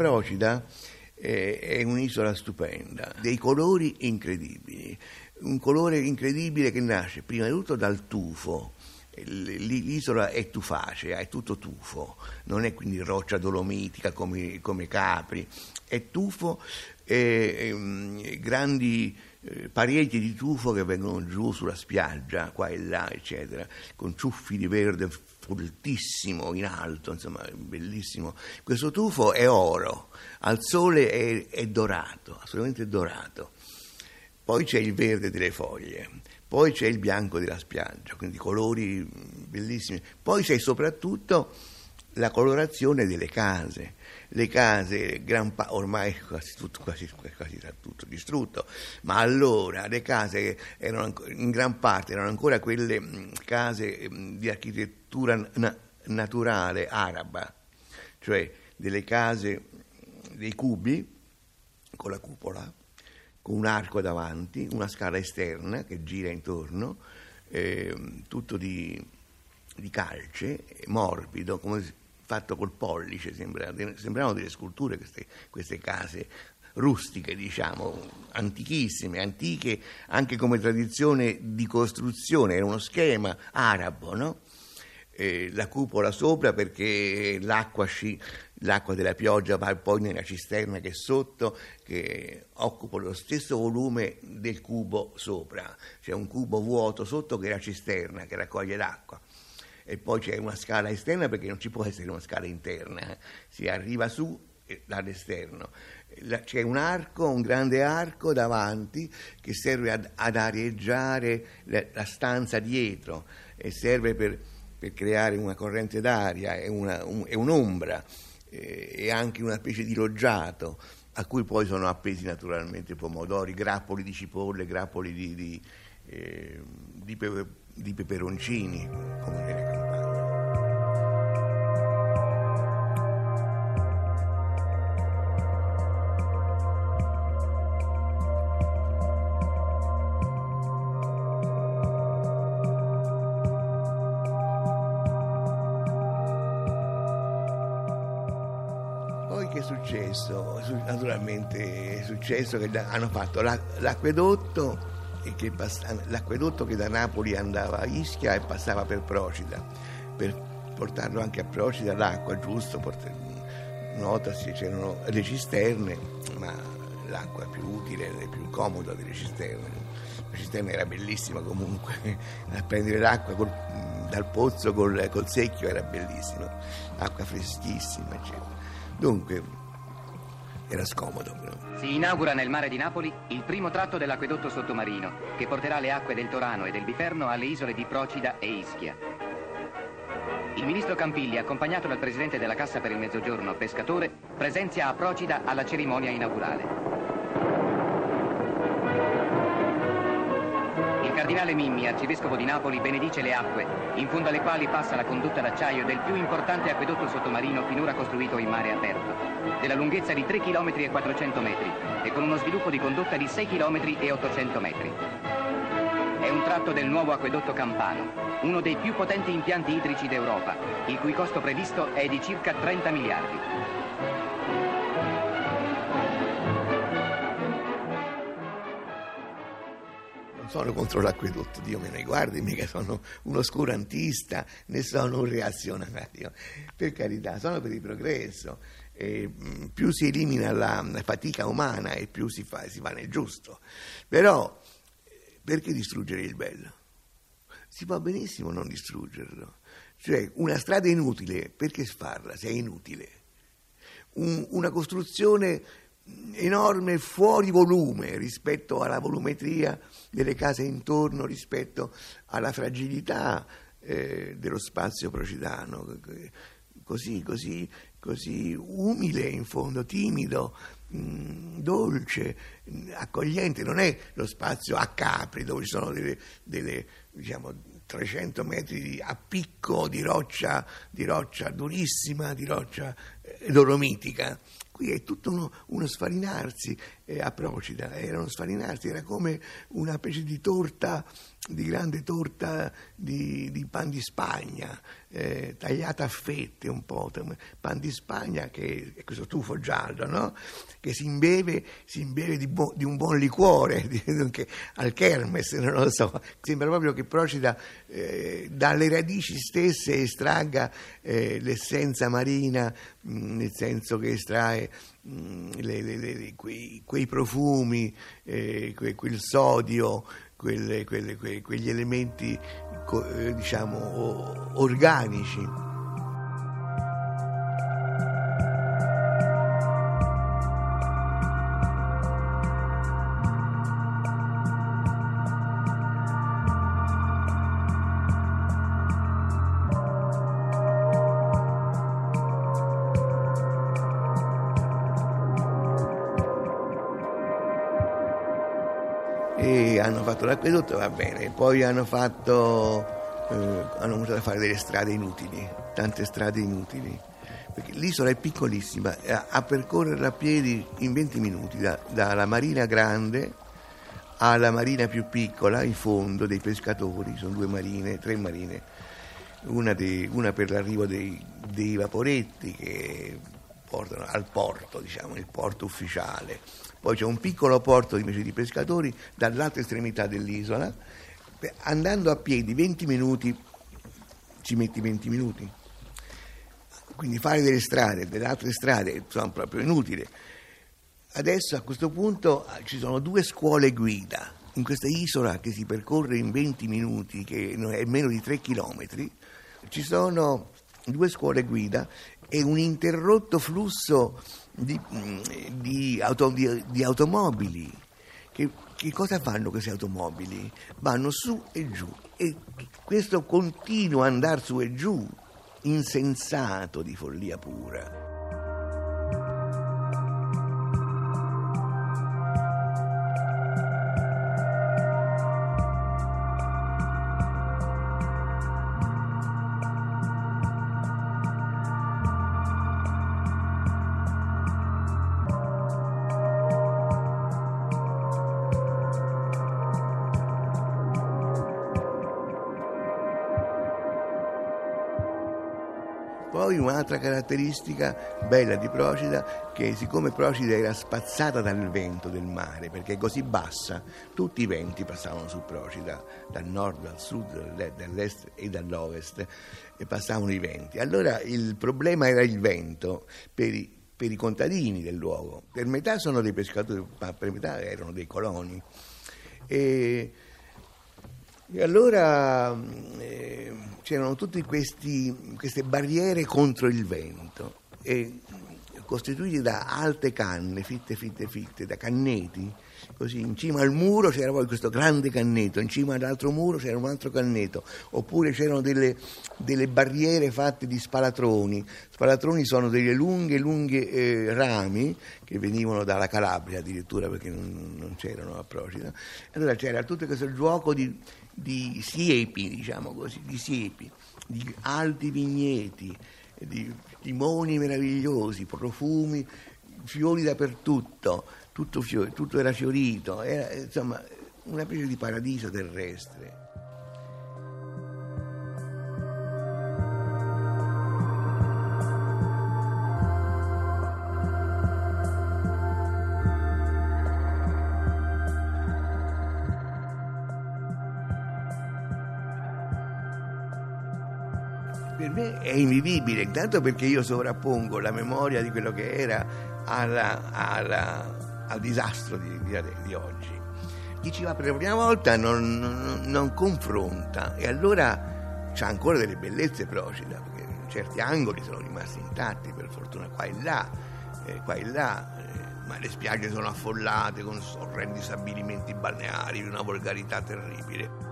Procida è un'isola stupenda, dei colori incredibili, un colore incredibile che nasce prima di tutto dal tufo. L'isola è tufacea, è tutto tufo, non è quindi roccia dolomitica come Capri, è tufo, grandi pareti di tufo che vengono giù sulla spiaggia, qua e là, eccetera, con ciuffi di verde foltissimo in alto, insomma, bellissimo. Questo tufo è oro, al sole è dorato, assolutamente dorato. Poi c'è il verde delle foglie, poi c'è il bianco della spiaggia, quindi colori bellissimi. Poi c'è soprattutto la colorazione delle case. Le case, ormai quasi tutto distrutto, ma allora le case erano, in gran parte erano ancora quelle case di architettura naturale araba, cioè delle case, dei cubi con la cupola, con un arco davanti, una scala esterna che gira intorno, tutto di calce, morbido, come fatto col pollice, sembravano delle sculture queste case rustiche, diciamo, antichissime, antiche anche come tradizione di costruzione, era uno schema arabo, no? La cupola sopra perché l'acqua della pioggia va poi nella cisterna che è sotto, che occupa lo stesso volume del cubo sopra, c'è un cubo vuoto sotto che è la cisterna che raccoglie l'acqua, e poi c'è una scala esterna perché non ci può essere una scala interna, si arriva su dall'esterno, c'è un arco, un grande arco davanti che serve ad arieggiare la stanza dietro e serve per creare una corrente d'aria e un'ombra e anche una specie di loggiato a cui poi sono appesi naturalmente pomodori, grappoli di cipolle, grappoli di peperoncini come nelle campagne. Naturalmente è successo che hanno fatto l'acquedotto, e che l'acquedotto che da Napoli andava a Ischia e passava per Procida, per portarlo anche a Procida l'acqua, giusto, nota se c'erano le cisterne, ma l'acqua più utile e più comoda delle cisterne. La cisterna era bellissima comunque, a prendere l'acqua dal pozzo col secchio era bellissimo, acqua freschissima, eccetera. Dunque era scomodo. Si inaugura nel mare di Napoli il primo tratto dell'acquedotto sottomarino che porterà le acque del Torano e del Biferno alle isole di Procida e Ischia. Il ministro Campilli, accompagnato dal presidente della Cassa per il Mezzogiorno, Pescatore, presenzia a Procida alla cerimonia inaugurale. Il cardinale Mimmi, arcivescovo di Napoli, benedice le acque, in fondo alle quali passa la condotta d'acciaio del più importante acquedotto sottomarino finora costruito in mare aperto, della lunghezza di 3 km e 400 metri e con uno sviluppo di condotta di 6 km e 800 metri. È un tratto del nuovo acquedotto campano, uno dei più potenti impianti idrici d'Europa, il cui costo previsto è di circa 30 miliardi. Sono contro l'acquedotto, Dio me ne guardi, mica sono un oscurantista né sono un reazionario, per carità, sono per il progresso, e più si elimina la fatica umana e più si va nel giusto, però perché distruggere il bello? Si va benissimo non distruggerlo, cioè una strada inutile, perché farla se è inutile? Una costruzione enorme fuori volume rispetto alla volumetria delle case intorno, rispetto alla fragilità dello spazio procidano, così umile in fondo, timido, dolce, accogliente. Non è lo spazio a Capri dove ci sono diciamo 300 metri a picco di roccia durissima, di roccia dolomitica. Qui è tutto uno sfarinarsi a Procida, era uno sfarinarsi, era come una specie di torta, di grande torta di pan di Spagna, tagliata a fette un po', pan di Spagna che è questo tufo giallo, no? Che si imbeve di un buon liquore, al Kermes, non lo so, sembra proprio che Procida dalle radici stesse estragga l'essenza marina, nel senso che estrae quei profumi, quel sodio, quegli elementi diciamo organici. E hanno fatto l'acquedotto, va bene, poi hanno cominciato a fare delle strade inutili, tante strade inutili, perché l'isola è piccolissima, a percorrerla a piedi in 20 minuti dalla marina grande alla marina più piccola in fondo dei pescatori, sono tre marine, una per l'arrivo dei vaporetti che portano al porto, diciamo, il porto ufficiale. Poi c'è un piccolo porto invece di pescatori dall'altra estremità dell'isola. Andando a piedi 20 minuti, ci metti 20 minuti. Quindi fare delle altre strade sono proprio inutile. Adesso a questo punto ci sono 2 scuole guida. In questa isola che si percorre in 20 minuti, che è meno di 3 chilometri, ci sono 2 scuole guida e un interrotto flusso di automobili. Che cosa fanno queste automobili? Vanno su e giù, e questo continua ad andare su e giù, insensato, di follia pura. Poi un'altra caratteristica bella di Procida, che siccome Procida era spazzata dal vento del mare, perché è così bassa, tutti i venti passavano su Procida, dal nord, dal sud, dall'est e dall'ovest, e passavano i venti. Allora il problema era il vento per i contadini del luogo, per metà sono dei pescatori, ma per metà erano dei coloni. E allora c'erano tutte queste barriere contro il vento, costituite da alte canne, fitte, da canneti. Così in cima al muro c'era poi questo grande canneto, in cima all'altro muro c'era un altro canneto, oppure c'erano delle barriere fatte di spalatroni. Spalatroni sono delle lunghe rami che venivano dalla Calabria addirittura, perché non c'erano a Procida. Allora c'era tutto questo gioco di siepi, diciamo così, di alti vigneti, di limoni meravigliosi, profumi, fiori dappertutto, tutto era fiorito, era insomma una specie di paradiso terrestre. Per me è invivibile, intanto perché io sovrappongo la memoria di quello che era al disastro di oggi. Chi ci va per la prima volta non confronta, e allora c'ha ancora delle bellezze Procida, perché certi angoli sono rimasti intatti, per fortuna, qua e là, ma le spiagge sono affollate con orrendi stabilimenti balneari di una volgarità terribile.